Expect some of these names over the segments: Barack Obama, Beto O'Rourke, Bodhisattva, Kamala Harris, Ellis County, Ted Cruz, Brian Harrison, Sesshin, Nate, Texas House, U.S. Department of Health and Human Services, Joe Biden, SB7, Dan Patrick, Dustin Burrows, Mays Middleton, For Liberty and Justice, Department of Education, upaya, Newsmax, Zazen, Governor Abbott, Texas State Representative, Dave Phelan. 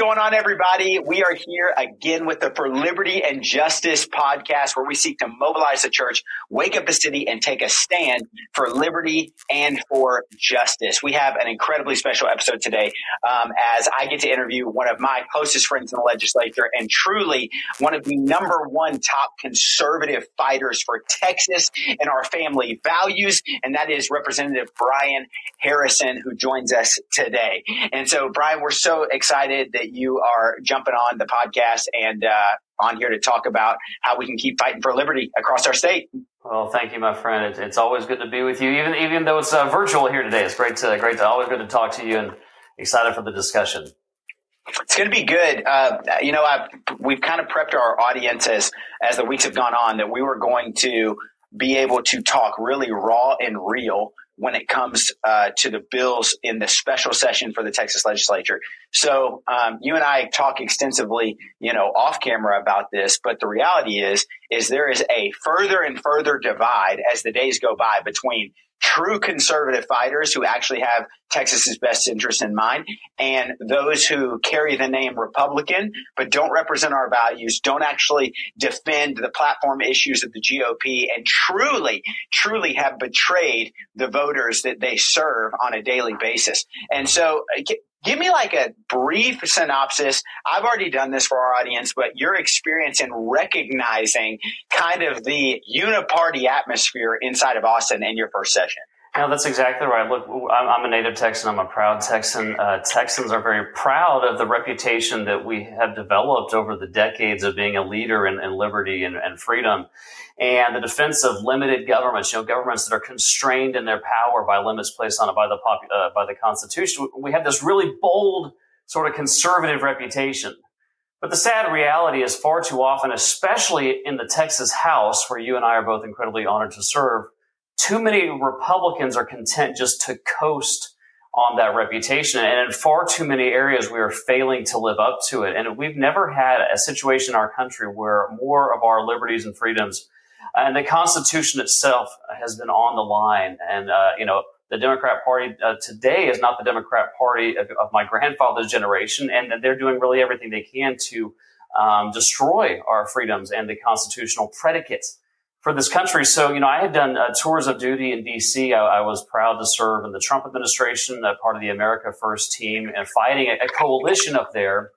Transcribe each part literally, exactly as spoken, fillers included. What's going on, everybody? We are here again with the For Liberty and Justice podcast, where we seek to mobilize the church, wake up a city, and take a stand for liberty and for justice. We have an incredibly special episode today um, as I get to interview one of my closest friends in the legislature and truly one of the number one top conservative fighters for Texas and our family values, and that is Representative Brian Harrison, who joins us today. And so, Brian, we're so excited that you are jumping on the podcast and uh, on here to talk about how we can keep fighting for liberty across our state. Well, thank you, my friend. It's, it's always good to be with you, even even though it's uh, virtual here today. It's great to great to always good to talk to you, and excited for the discussion. It's going to be good. Uh, you know, I've, we've kind of prepped our audience as, as the weeks have gone on that we were going to be able to talk really raw and real when it comes uh, to the bills in the special session for the Texas legislature. So um, you and I talk extensively, you know, off camera about this, but the reality is, is there is a further and further divide as the days go by between true conservative fighters who actually have Texas's best interest in mind and those who carry the name Republican but don't represent our values, don't actually defend the platform issues of the G O P, and truly, truly have betrayed the voters that they serve on a daily basis. And so g- give me like a brief synopsis. I've already done this for our audience, but your experience in recognizing kind of the uniparty atmosphere inside of Austin in your first session. No, that's exactly right. Look, I'm a native Texan. I'm a proud Texan. Uh, Texans are very proud of the reputation that we have developed over the decades of being a leader in, in liberty and, and freedom, and the defense of limited governments, you know, governments that are constrained in their power by limits placed on it by the pop, uh, by the Constitution. We have this really bold sort of conservative reputation. But the sad reality is far too often, especially in the Texas House, where you and I are both incredibly honored to serve, too many Republicans are content just to coast on that reputation. And in far too many areas, we are failing to live up to it. And we've never had a situation in our country where more of our liberties and freedoms and the Constitution itself has been on the line. And, uh, you know, the Democrat Party uh, today is not the Democrat Party of, of my grandfather's generation. And they're doing really everything they can to um, destroy our freedoms and the constitutional predicates for this country. So, you know, I had done uh, tours of duty in D C. I, I was proud to serve in the Trump administration, uh, part of the America First team, and fighting a, a coalition up there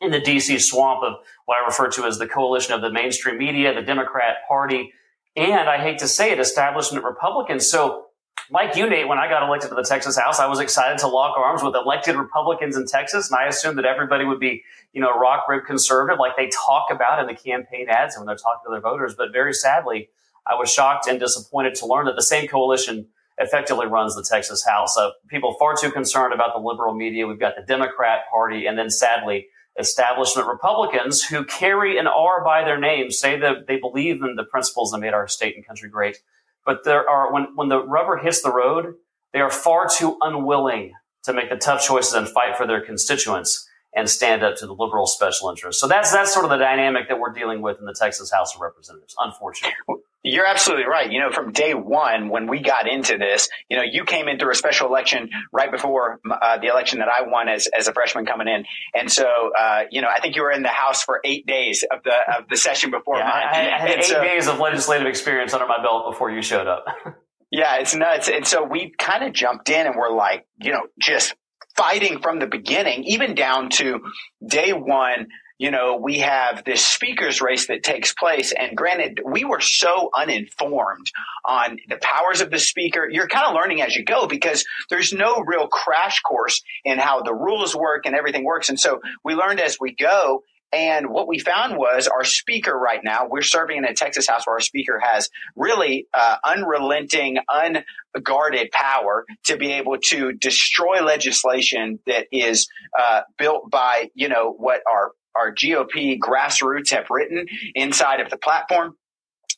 in the D C swamp of what I refer to as the coalition of the mainstream media, the Democrat Party, and I hate to say it, establishment Republicans. So, like you, Nate, when I got elected to the Texas House, I was excited to lock arms with elected Republicans in Texas, and I assumed that everybody would be, you know, rock rib conservative, like they talk about in the campaign ads and when they're talking to their voters. But very sadly, I was shocked and disappointed to learn that the same coalition effectively runs the Texas House. Uh, people far too concerned about the liberal media. We've got the Democrat Party, and then sadly, establishment Republicans who carry an R by their name, say that they believe in the principles that made our state and country great. But there are, when, when the rubber hits the road, they are far too unwilling to make the tough choices and fight for their constituents and stand up to the liberal special interests. So that's, that's sort of the dynamic that we're dealing with in the Texas House of Representatives, unfortunately. You're absolutely right. You know, from day one, when we got into this, you know, you came in through a special election right before uh, the election that I won as, as a freshman coming in. And so, uh, you know, I think you were in the House for eight days of the of the session before yeah, mine. I, I had and eight so, days of legislative experience under my belt before you showed up. Yeah, it's nuts. And so we kind of jumped in and we're like, you know, just fighting from the beginning, even down to day one. You know, we have this speaker's race that takes place. And granted, we were so uninformed on the powers of the speaker. You're kind of learning as you go because there's no real crash course in how the rules work and everything works. And so we learned as we go. And what we found was our speaker right now, we're serving in a Texas House where our speaker has really uh, unrelenting, unguarded power to be able to destroy legislation that is uh, built by, you know, what our Our G O P grassroots have written inside of the platform.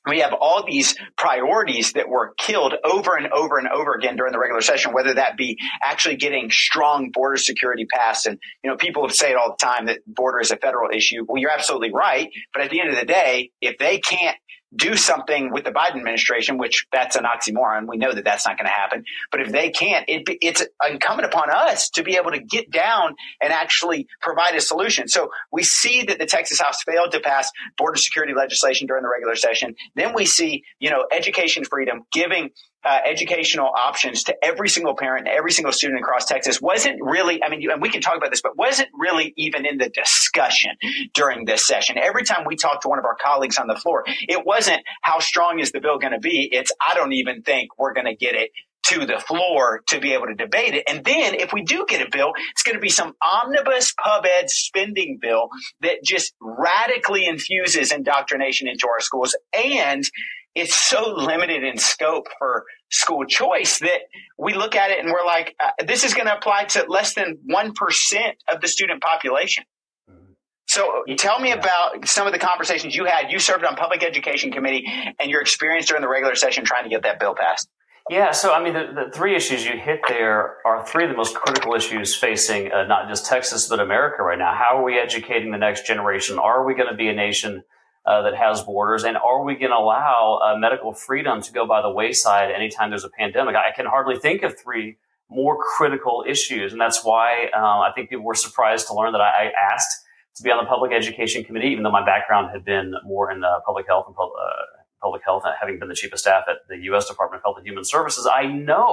We have all these priorities that were killed over and over and over again during the regular session, whether that be actually getting strong border security passed. And, you know, people say it all the time that border is a federal issue. Well, you're absolutely right. But at the end of the day, if they can't do something with the Biden administration, which that's an oxymoron. We know that that's not going to happen. But if they can't, it, it's incumbent upon us to be able to get down and actually provide a solution. So we see that the Texas House failed to pass border security legislation during the regular session. Then we see, you know, education freedom, giving Uh, educational options to every single parent and every single student across Texas wasn't really, I mean, you, and we can talk about this, but wasn't really even in the discussion during this session. Every time we talked to one of our colleagues on the floor, it wasn't how strong is the bill going to be? It's, I don't even think we're going to get it to the floor to be able to debate it. And then if we do get a bill, it's going to be some omnibus pub ed spending bill that just radically infuses indoctrination into our schools. And it's so limited in scope for school choice that we look at it and we're like, uh, this is going to apply to less than one percent of the student population. So tell me about some of the conversations you had. You served on public education committee and your experience during the regular session trying to get that bill passed. Yeah. So, I mean, the, the three issues you hit there are three of the most critical issues facing uh, not just Texas, but America right now. How are we educating the next generation? Are we going to be a nation Uh, that has borders? And are we going to allow uh, medical freedom to go by the wayside anytime there's a pandemic? I can hardly think of three more critical issues. And that's why uh, I think people were surprised to learn that I, I asked to be on the public education committee, even though my background had been more in uh, public health and pub- uh, public health, and having been the chief of staff at the U S Department of Health and Human Services. I know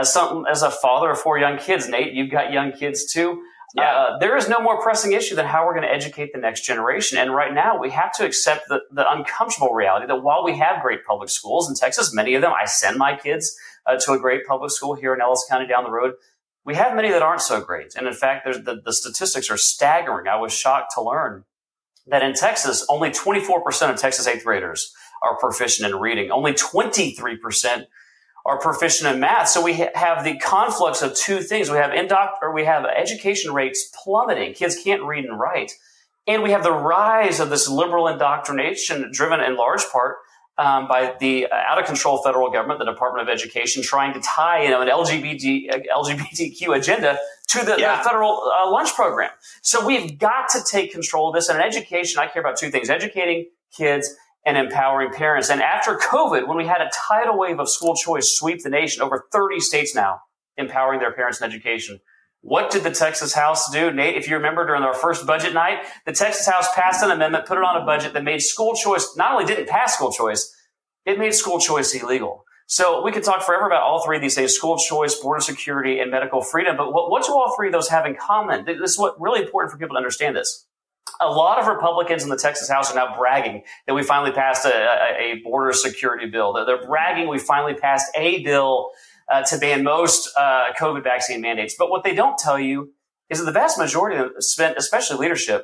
as some, as a father of four young kids, Nate, you've got young kids too. Yeah. Uh, there is no more pressing issue than how we're going to educate the next generation. And right now we have to accept the, the uncomfortable reality that while we have great public schools in Texas, many of them, I send my kids uh, to a great public school here in Ellis County down the road. We have many that aren't so great. And in fact, there's the, the statistics are staggering. I was shocked to learn that in Texas, only twenty-four percent of Texas eighth graders are proficient in reading. Only twenty-three percent are proficient in math. So we ha- have the conflux of two things. We have indoct- or we have education rates plummeting. Kids can't read and write. And we have the rise of this liberal indoctrination driven in large part um, by the uh, out of control federal government, the Department of Education, trying to tie, you know, an L G B T, L G B T Q agenda to the, yeah. the federal uh, lunch program. So we've got to take control of this. And in education, I care about two things: educating kids and empowering parents. And after COVID, when we had a tidal wave of school choice sweep the nation, over thirty states now empowering their parents in education, what did the Texas House do? Nate, if you remember during our first budget night, the Texas House passed an amendment, put it on a budget that made school choice, not only didn't pass school choice, it made school choice illegal. So we could talk forever about all three of these things: school choice, border security, and medical freedom. But what, what do all three of those have in common? This is what really important for people to understand this. A lot of Republicans in the Texas House are now bragging that we finally passed a, a, a border security bill. They're bragging we finally passed a bill uh, to ban most uh, COVID vaccine mandates. But what they don't tell you is that the vast majority of them spent, especially leadership,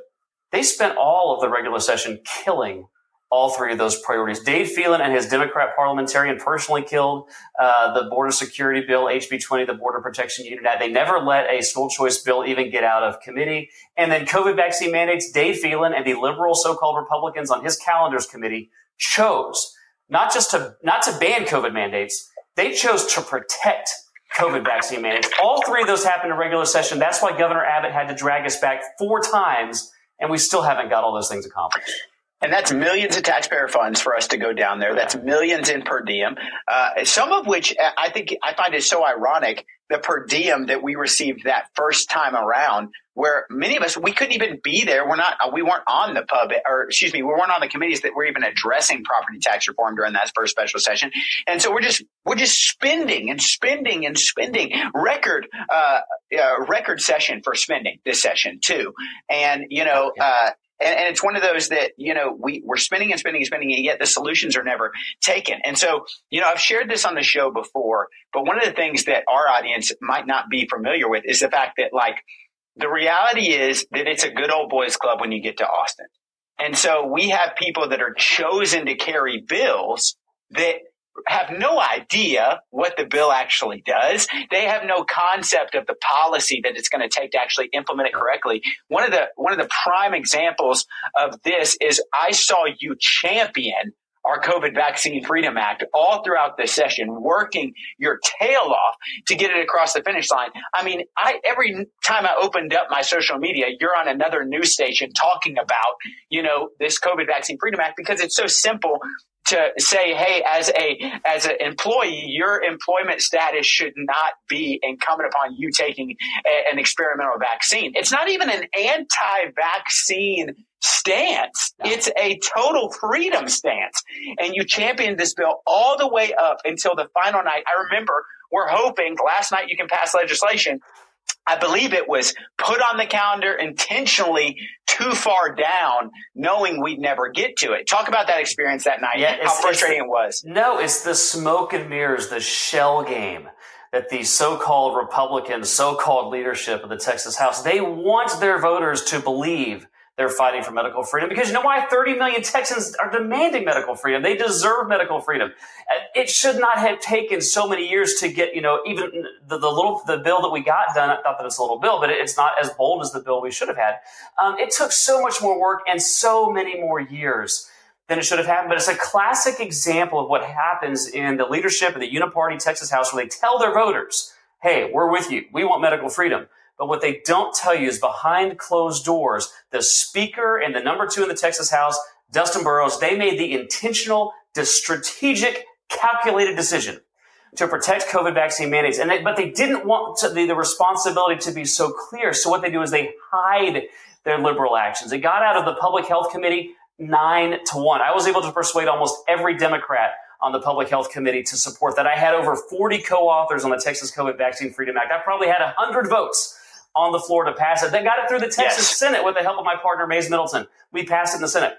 they spent all of the regular session killing all three of those priorities. Dave Phelan and his Democrat parliamentarian personally killed uh, the border security bill, H B twenty, the Border Protection Unit Act. They never let a school choice bill even get out of committee. And then COVID vaccine mandates, Dave Phelan and the liberal so-called Republicans on his calendars committee chose not just to not to ban COVID mandates. They chose to protect COVID vaccine mandates. All three of those happened in regular session. That's why Governor Abbott had to drag us back four times, and we still haven't got all those things accomplished. And that's millions of taxpayer funds for us to go down there. That's millions in per diem, uh, some of which I think I find is so ironic, the per diem that we received that first time around, where many of us, we couldn't even be there. We're not, we weren't on the pub or excuse me, we weren't on the committees that were even addressing property tax reform during that first special session. And so we're just, we're just spending and spending and spending record, uh, uh record session for spending this session too. And, you know, uh, And, and it's one of those that, you know, we, we're spending and spending and spending, and yet the solutions are never taken. And so, you know, I've shared this on the show before, but one of the things that our audience might not be familiar with is the fact that, like, the reality is that it's a good old boys club when you get to Austin. And so we have people that are chosen to carry bills that have no idea what the bill actually does. They have no concept of the policy that it's going to take to actually implement it correctly. One of the one of the prime examples of this is I saw you champion our COVID Vaccine Freedom Act, all throughout this session, working your tail off to get it across the finish line. I mean, I every time I opened up my social media, you're on another news station talking about, you know, this COVID Vaccine Freedom Act, because it's so simple to say, hey, as a as an employee, your employment status should not be incumbent upon you taking a, an experimental vaccine. It's not even an anti-vaccine stance. It's a total freedom stance. And you championed this bill all the way up until the final night. I remember we're hoping last night you can pass legislation. I believe it was put on the calendar intentionally too far down, knowing we'd never get to it. Talk about that experience that night, yeah, how frustrating it was. No, it's the smoke and mirrors, the shell game that the so-called Republican, so-called leadership of the Texas House, they want their voters to believe they're fighting for medical freedom, because you know why? thirty million Texans are demanding medical freedom. They deserve medical freedom. It should not have taken so many years to get, you know, even the, the little, the bill that we got done. Not that it's a little bill, but it's not as bold as the bill we should have had. Um, it took so much more work and so many more years than it should have happened. But it's a classic example of what happens in the leadership of the uniparty Texas House, where they tell their voters, hey, we're with you. We want medical freedom. But what they don't tell you is behind closed doors, the speaker and the number two in the Texas House, Dustin Burrows, they made the intentional, the strategic, calculated decision to protect COVID vaccine mandates. And they, but they didn't want to, the, the responsibility to be so clear. So what they do is they hide their liberal actions. It got out of the Public Health Committee nine to one. I was able to persuade almost every Democrat on the Public Health Committee to support that. I had over forty co-authors on the Texas COVID Vaccine Freedom Act. I probably had one hundred votes on the floor to pass it. They got it through the Texas yes. Senate with the help of my partner, Mays Middleton. We passed it in the Senate.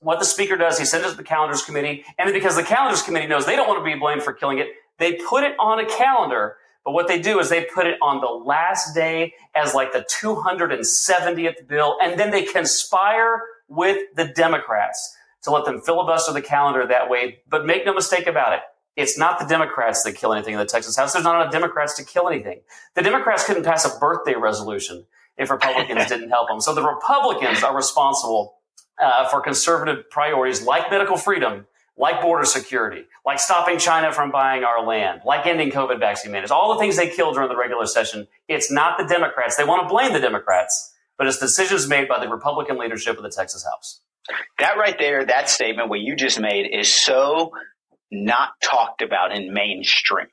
What the speaker does, he sends it to the Calendars Committee, and then because the Calendars Committee knows they don't want to be blamed for killing it, they put it on a calendar, but what they do is they put it on the last day as like the two hundred seventieth bill, and then they conspire with the Democrats to let them filibuster the calendar that way. But make no mistake about it, it's not the Democrats that kill anything in the Texas House. There's not enough Democrats to kill anything. The Democrats couldn't pass a birthday resolution if Republicans didn't help them. So the Republicans are responsible uh, for conservative priorities like medical freedom, like border security, like stopping China from buying our land, like ending COVID vaccine mandates, all the things they killed during the regular session. It's not the Democrats. They want to blame the Democrats, but it's decisions made by the Republican leadership of the Texas House. That right there, that statement, what you just made is so not talked about in mainstream.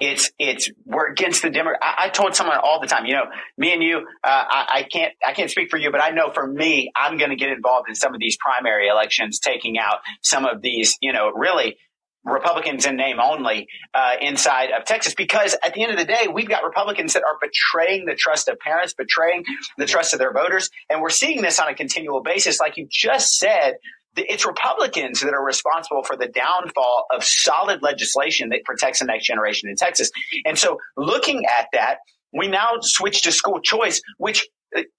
It's it's we're against the Democrat. I, I told someone all the time, you know, me and you, uh, I, I can't I can't speak for you, but I know for me, I'm going to get involved in some of these primary elections, taking out some of these, you know, really Republicans in name only uh, inside of Texas, because at the end of the day, we've got Republicans that are betraying the trust of parents, betraying the trust of their voters, and we're seeing this on a continual basis, like you just said. It's Republicans that are responsible for the downfall of solid legislation that protects the next generation in Texas. And so looking at that, we now switch to school choice, which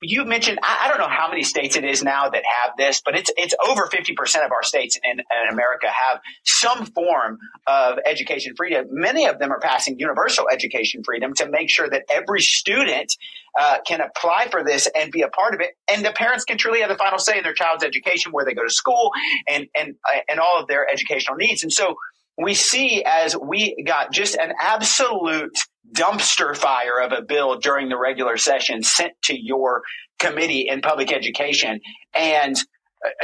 you mentioned. I don't know how many states it is now that have this, but it's it's over fifty percent of our states in, in America have some form of education freedom. Many of them are passing universal education freedom to make sure that every student uh, can apply for this and be a part of it. And the parents can truly have the final say in their child's education, where they go to school and and and all of their educational needs. And so we see, as we got just an absolute dumpster fire of a bill during the regular session sent to your committee in public education. And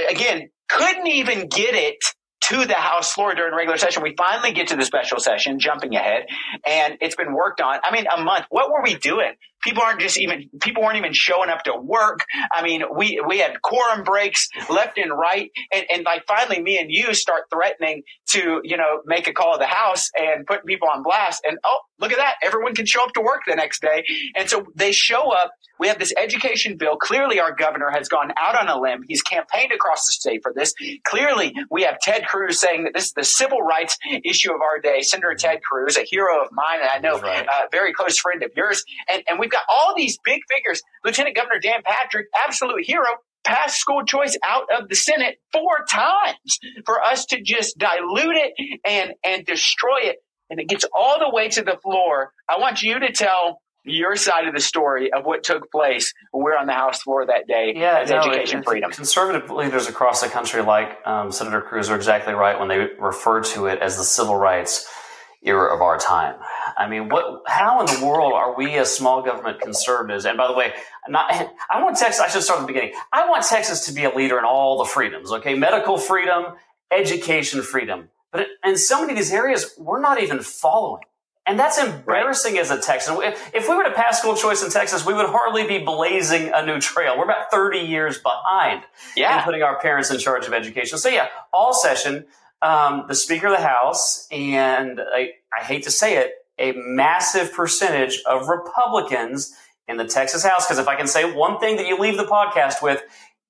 again, couldn't even get it to the House floor during regular session. We finally get to the special session, jumping ahead, and it's been worked on. I mean, a month. What were we doing? People aren't just even, people weren't even showing up to work. I mean, we, we had quorum breaks left and right. And, and like finally me and you start threatening to, you know, make a call to the House and put people on blast. And oh, look at that. Everyone can show up to work the next day. And so they show up. We have this education bill. Clearly our governor has gone out on a limb. He's campaigned across the state for this. Clearly we have Ted Cruz saying that this is the civil rights issue of our day. Senator Ted Cruz, a hero of mine, and I know a uh, very close friend of yours. And, and we've got all these big figures. Lieutenant Governor Dan Patrick, absolute hero, passed school choice out of the Senate four times for us to just dilute it and, and destroy it. And it gets all the way to the floor. I want you to tell your side of the story of what took place when we were on the House floor that day yeah, as no, education it, freedom. Conservative leaders across the country, like um, Senator Cruz, are exactly right when they refer to it as the civil rights era of our time. I mean, what? How in the world are we as small government conservatives? And by the way, not I want Texas. I should start at the beginning. I want Texas to be a leader in all the freedoms. Okay, medical freedom, education freedom. But in so many of these areas, we're not even following. And that's embarrassing right. as a Texan. If we were to pass school choice in Texas, we would hardly be blazing a new trail. We're about thirty years behind yeah. in putting our parents in charge of education. So, yeah, all session, um, the Speaker of the House, and I, I hate to say it, a massive percentage of Republicans in the Texas House. Because if I can say one thing that you leave the podcast with,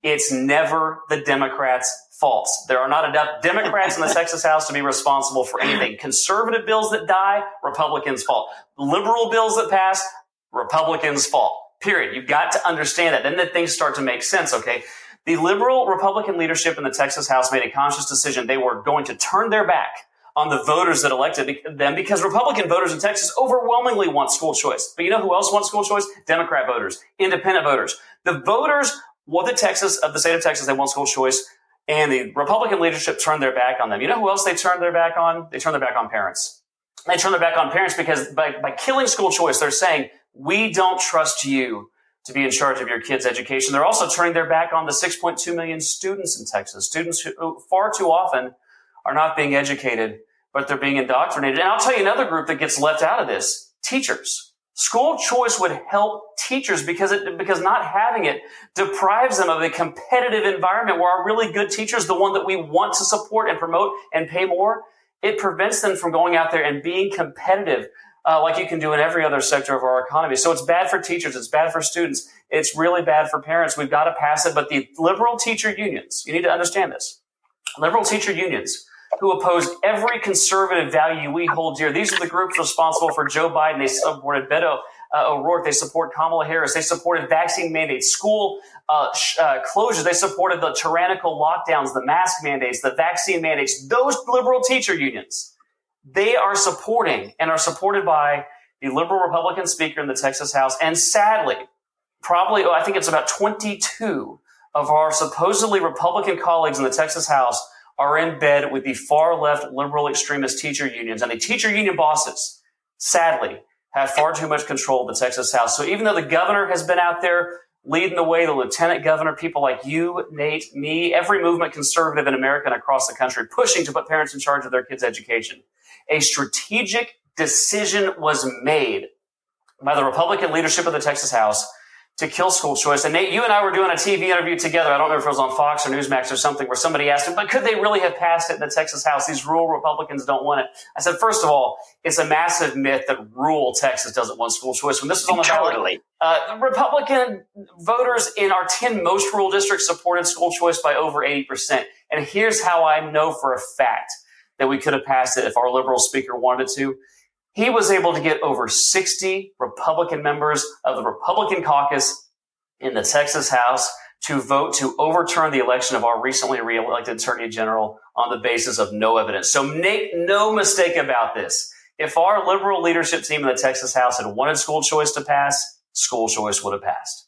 it's never the Democrats' false. There are not enough Democrats in the Texas House to be responsible for anything. Conservative bills that die, Republicans' fault. Liberal bills that pass, Republicans' fault. Period. You've got to understand that. Then the things start to make sense, okay? The liberal Republican leadership in the Texas House made a conscious decision they were going to turn their back on the voters that elected them because Republican voters in Texas overwhelmingly want school choice. But you know who else wants school choice? Democrat voters, independent voters. The voters well, the Texas of the state of Texas, they want school choice. And the Republican leadership turned their back on them. You know who else they turned their back on? They turned their back on parents. They turned their back on parents because by, by killing school choice, they're saying, we don't trust you to be in charge of your kids' education. They're also turning their back on the six point two million students in Texas, students who far too often are not being educated, but they're being indoctrinated. And I'll tell you another group that gets left out of this, teachers. School choice would help teachers because it, because not having it deprives them of a competitive environment where our really good teachers, the one that we want to support and promote and pay more, it prevents them from going out there and being competitive uh, like you can do in every other sector of our economy. So it's bad for teachers. It's bad for students. It's really bad for parents. We've got to pass it. But the liberal teacher unions, you need to understand this, liberal teacher unions, who opposed every conservative value we hold dear. These are the groups responsible for Joe Biden. They supported Beto uh, O'Rourke. They support Kamala Harris. They supported vaccine mandates, school uh, sh- uh, closures. They supported the tyrannical lockdowns, the mask mandates, the vaccine mandates. Those liberal teacher unions, they are supporting and are supported by the liberal Republican speaker in the Texas House. And sadly, probably, oh, I think it's about twenty-two of our supposedly Republican colleagues in the Texas House are in bed with the far-left liberal extremist teacher unions. And the teacher union bosses, sadly, have far too much control of the Texas House. So even though the governor has been out there leading the way, the lieutenant governor, people like you, Nate, me, every movement conservative in America and across the country pushing to put parents in charge of their kids' education, a strategic decision was made by the Republican leadership of the Texas House to kill school choice. And Nate, you and I were doing a T V interview together. I don't remember if it was on Fox or Newsmax or something where somebody asked him, but could they really have passed it in the Texas House? These rural Republicans don't want it. I said, first of all, it's a massive myth that rural Texas doesn't want school choice. When this was on the totally. ballot, uh, Republican voters in our ten most rural districts supported school choice by over eighty percent. And here's how I know for a fact that we could have passed it if our liberal speaker wanted to. He was able to get over sixty Republican members of the Republican caucus in the Texas House to vote to overturn the election of our recently reelected Attorney General on the basis of no evidence. So make no mistake about this. If our liberal leadership team in the Texas House had wanted school choice to pass, school choice would have passed.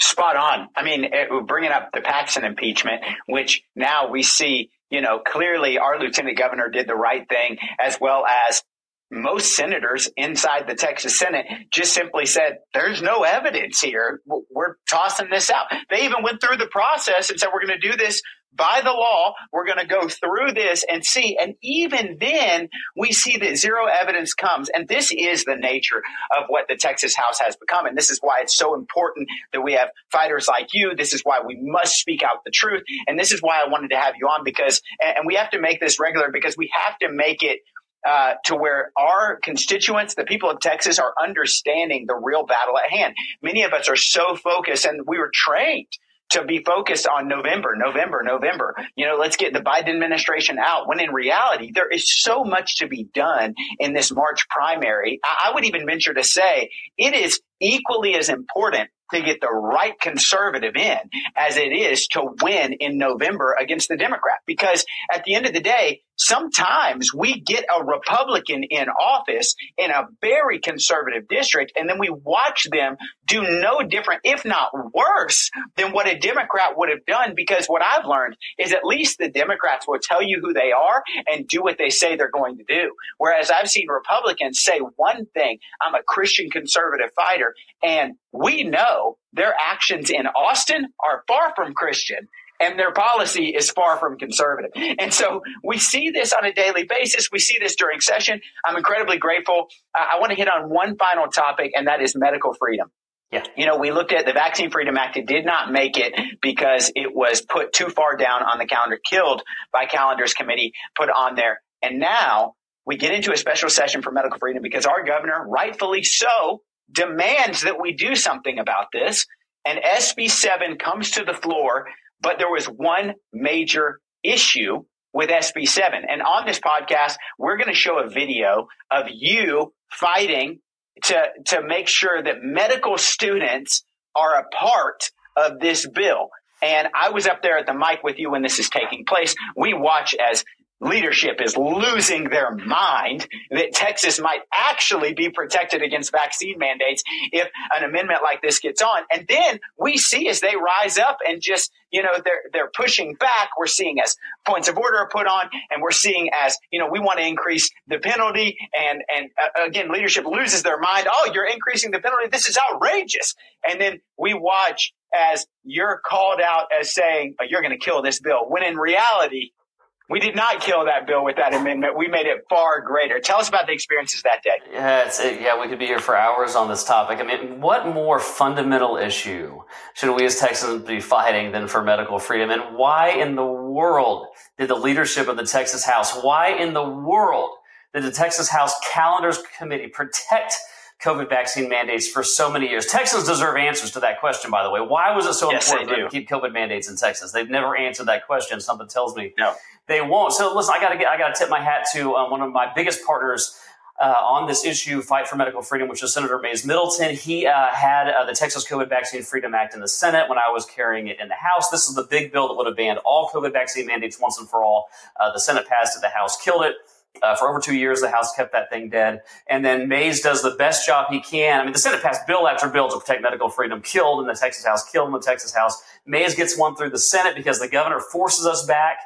Spot on. I mean, it, bringing up the Paxson impeachment, which now we see, you know, clearly our lieutenant governor did the right thing, as well as most senators inside the Texas Senate just simply said, there's no evidence here. We're tossing this out. They even went through the process and said, we're going to do this by the law. We're going to go through this and see. And even then, we see that zero evidence comes. And this is the nature of what the Texas House has become. And this is why it's so important that we have fighters like you. This is why we must speak out the truth. And this is why I wanted to have you on, because and we have to make this regular, because we have to make it Uh, to where our constituents, the people of Texas, are understanding the real battle at hand. Many of us are so focused, and we were trained to be focused on November, November, November. You know, let's get the Biden administration out, when in reality, there is so much to be done in this March primary. I, I would even venture to say it is equally as important to get the right conservative in as it is to win in November against the Democrat. Because at the end of the day, sometimes we get a Republican in office in a very conservative district, and then we watch them do no different, if not worse, than what a Democrat would have done. Because what I've learned is at least the Democrats will tell you who they are and do what they say they're going to do. Whereas I've seen Republicans say one thing, I'm a Christian conservative fighter, and we know their actions in Austin are far from Christian. And their policy is far from conservative. And so we see this on a daily basis. We see this during session. I'm incredibly grateful. Uh, I want to hit on one final topic, and that is medical freedom. Yeah. You know, we looked at the Vaccine Freedom Act. It did not make it because it was put too far down on the calendar, killed by Calendar's committee, put on there. And now we get into a special session for medical freedom because our governor, rightfully so, demands that we do something about this. And S B seven comes to the floor. But there was one major issue with S B seven. And on this podcast, we're going to show a video of you fighting to, to make sure that medical students are a part of this bill. And I was up there at the mic with you when this is taking place. We watch as leadership is losing their mind that Texas might actually be protected against vaccine mandates if an amendment like this gets on. And then we see as they rise up and just, you know, they're they're pushing back. We're seeing as points of order are put on, and we're seeing as, you know, we want to increase the penalty. And, and uh, again, leadership loses their mind. Oh, you're increasing the penalty. This is outrageous. And then we watch as you're called out as saying, oh, you're going to kill this bill, when in reality, we did not kill that bill with that amendment. We made it far greater. Tell us about the experiences that day. Yeah, it's, it, yeah, we could be here for hours on this topic. I mean, what more fundamental issue should we as Texans be fighting than for medical freedom? And why in the world did the leadership of the Texas House, why in the world did the Texas House Calendar's Committee protect COVID vaccine mandates for so many years? Texans deserve answers to that question, by the way. Why was it so yes, important to keep COVID mandates in Texas? They've never answered that question. Something tells me no, they won't. So listen, I got to get, I got to tip my hat to um, one of my biggest partners uh, on this issue, Fight for Medical Freedom, which is Senator Mays Middleton. He uh, had uh, the Texas COVID Vaccine Freedom Act in the Senate when I was carrying it in the House. This is the big bill that would have banned all COVID vaccine mandates once and for all. Uh, the Senate passed it. The House killed it. Uh, for over two years, the House kept that thing dead. And then Mays does the best job he can. I mean, the Senate passed bill after bill to protect medical freedom, killed in the Texas House, killed in the Texas House. Mays gets one through the Senate because the governor forces us back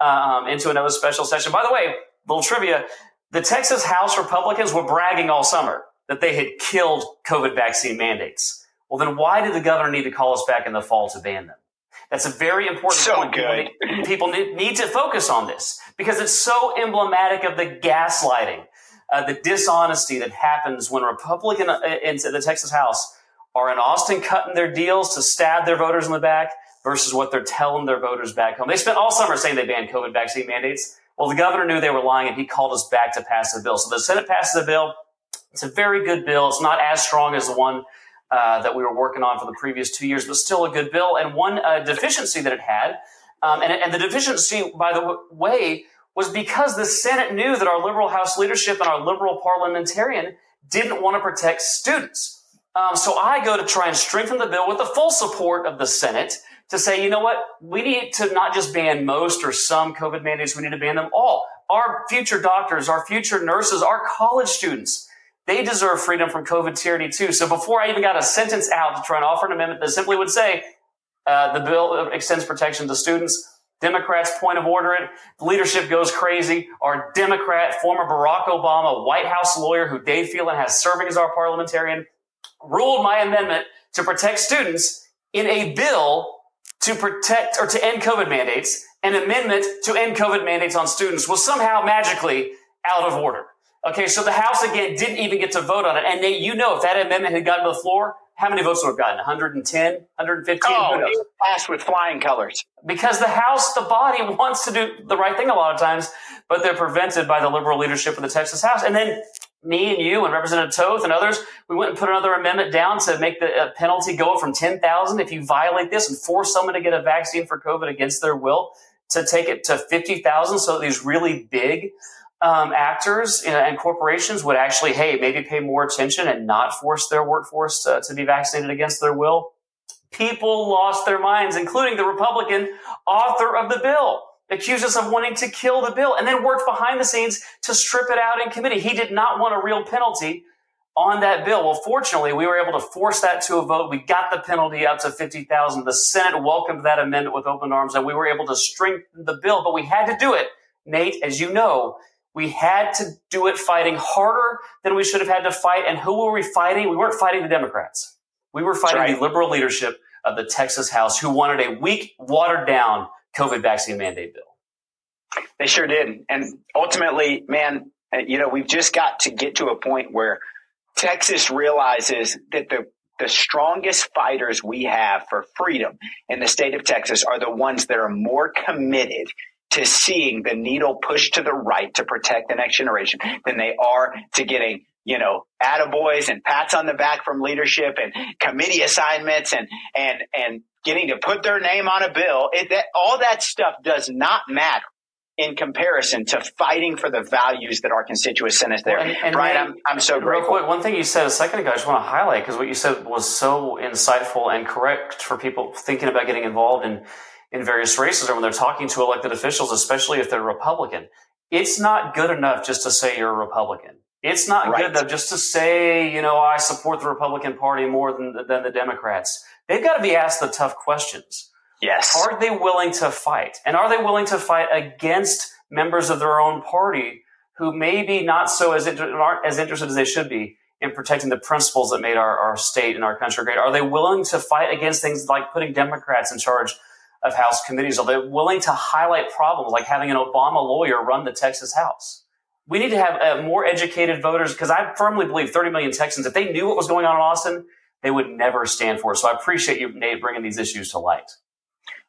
um, into another special session. By the way, little trivia, the Texas House Republicans were bragging all summer that they had killed COVID vaccine mandates. Well, then why did the governor need to call us back in the fall to ban them? That's a very important so point. Good. People, need, people need to focus on this because it's so emblematic of the gaslighting, uh, the dishonesty that happens when Republicans in the Texas House are in Austin cutting their deals to stab their voters in the back versus what they're telling their voters back home. They spent all summer saying they banned COVID vaccine mandates. Well, the governor knew they were lying, and he called us back to pass the bill. So the Senate passes the bill. It's a very good bill. It's not as strong as the one Uh, that we were working on for the previous two years, but still a good bill. And one uh, deficiency that it had, um, and, and the deficiency, by the w- way, was because the Senate knew that our liberal House leadership and our liberal parliamentarian didn't want to protect students. Um, so I go to try and strengthen the bill with the full support of the Senate to say, you know what, we need to not just ban most or some COVID mandates, we need to ban them all. Our future doctors, our future nurses, our college students, they deserve freedom from COVID tyranny, too. So before I even got a sentence out to try and offer an amendment that simply would say uh, the bill extends protection to students, Democrats point of order it. The leadership goes crazy. Our Democrat, former Barack Obama, White House lawyer who Dave Phelan has serving as our parliamentarian, ruled my amendment to protect students in a bill to protect or to end COVID mandates. An amendment to end COVID mandates on students was somehow magically out of order. Okay, so the House, again, didn't even get to vote on it. And, Nate, you know, if that amendment had gotten to the floor, how many votes would have gotten? one hundred ten, one hundred fifteen? Oh, it passed with flying colors. Because the House, the body, wants to do the right thing a lot of times, but they're prevented by the liberal leadership of the Texas House. And then me and you and Representative Toth and others, we went and put another amendment down to make the penalty go up from ten thousand dollars if you violate this and force someone to get a vaccine for COVID against their will, to take it to fifty thousand dollars so that these really big um, actors and corporations would actually, hey, maybe pay more attention and not force their workforce to, to be vaccinated against their will, people lost their minds, including the Republican author of the bill, accused us of wanting to kill the bill, and then worked behind the scenes to strip it out in committee. He did not want a real penalty on that bill. Well, fortunately, we were able to force that to a vote. We got the penalty up to fifty thousand dollars. The Senate welcomed that amendment with open arms, and we were able to strengthen the bill. But we had to do it, Nate, as you know. We had to do it fighting harder than we should have had to fight. And who were we fighting? We weren't fighting the Democrats. We were fighting That's right. the liberal leadership of the Texas House, who wanted a weak, watered-down COVID vaccine mandate bill. They sure did. And ultimately, man, you know, we've just got to get to a point where Texas realizes that the, the strongest fighters we have for freedom in the state of Texas are the ones that are more committed to seeing the needle pushed to the right to protect the next generation than they are to getting, you know, attaboys and pats on the back from leadership and committee assignments and and and getting to put their name on a bill. It, that, all that stuff does not matter in comparison to fighting for the values that our constituents sent us there. And, and Brian, Nate, I'm, I'm so grateful. Real quick, one thing you said a second ago, I just want to highlight, because what you said was so insightful and correct for people thinking about getting involved in, in various races or when they're talking to elected officials, especially if they're Republican. It's not good enough just to say you're a Republican. It's not right. good enough just to say, you know, I support the Republican Party more than the, than the Democrats. They've got to be asked the tough questions. Yes. Are they willing to fight? And are they willing to fight against members of their own party who may be not so as inter- aren't as interested as they should be in protecting the principles that made our, our state and our country great? Are they willing to fight against things like putting Democrats in charge of House committees? Are they willing to highlight problems like having an Obama lawyer run the Texas House? We need to have uh, more educated voters, because I firmly believe thirty million Texans, if they knew what was going on in Austin, they would never stand for it. So I appreciate you, Nate, bringing these issues to light.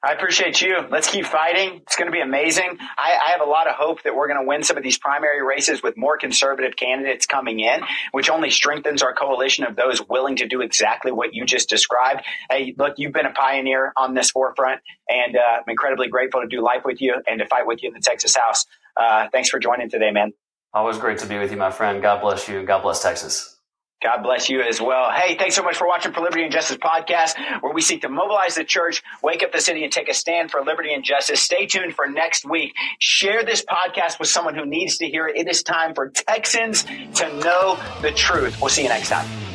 I appreciate you. Let's keep fighting. It's going to be amazing. I, I have a lot of hope that we're going to win some of these primary races with more conservative candidates coming in, which only strengthens our coalition of those willing to do exactly what you just described. Hey, look, you've been a pioneer on this forefront, and uh, I'm incredibly grateful to do life with you and to fight with you in the Texas House. Uh, thanks for joining today, man. Always great to be with you, my friend. God bless you, and God bless Texas. God bless you as well. Hey, thanks so much for watching For Liberty and Justice podcast, where we seek to mobilize the church, wake up the city, and take a stand for liberty and justice. Stay tuned for next week. Share this podcast with someone who needs to hear it. It is time for Texans to know the truth. We'll see you next time.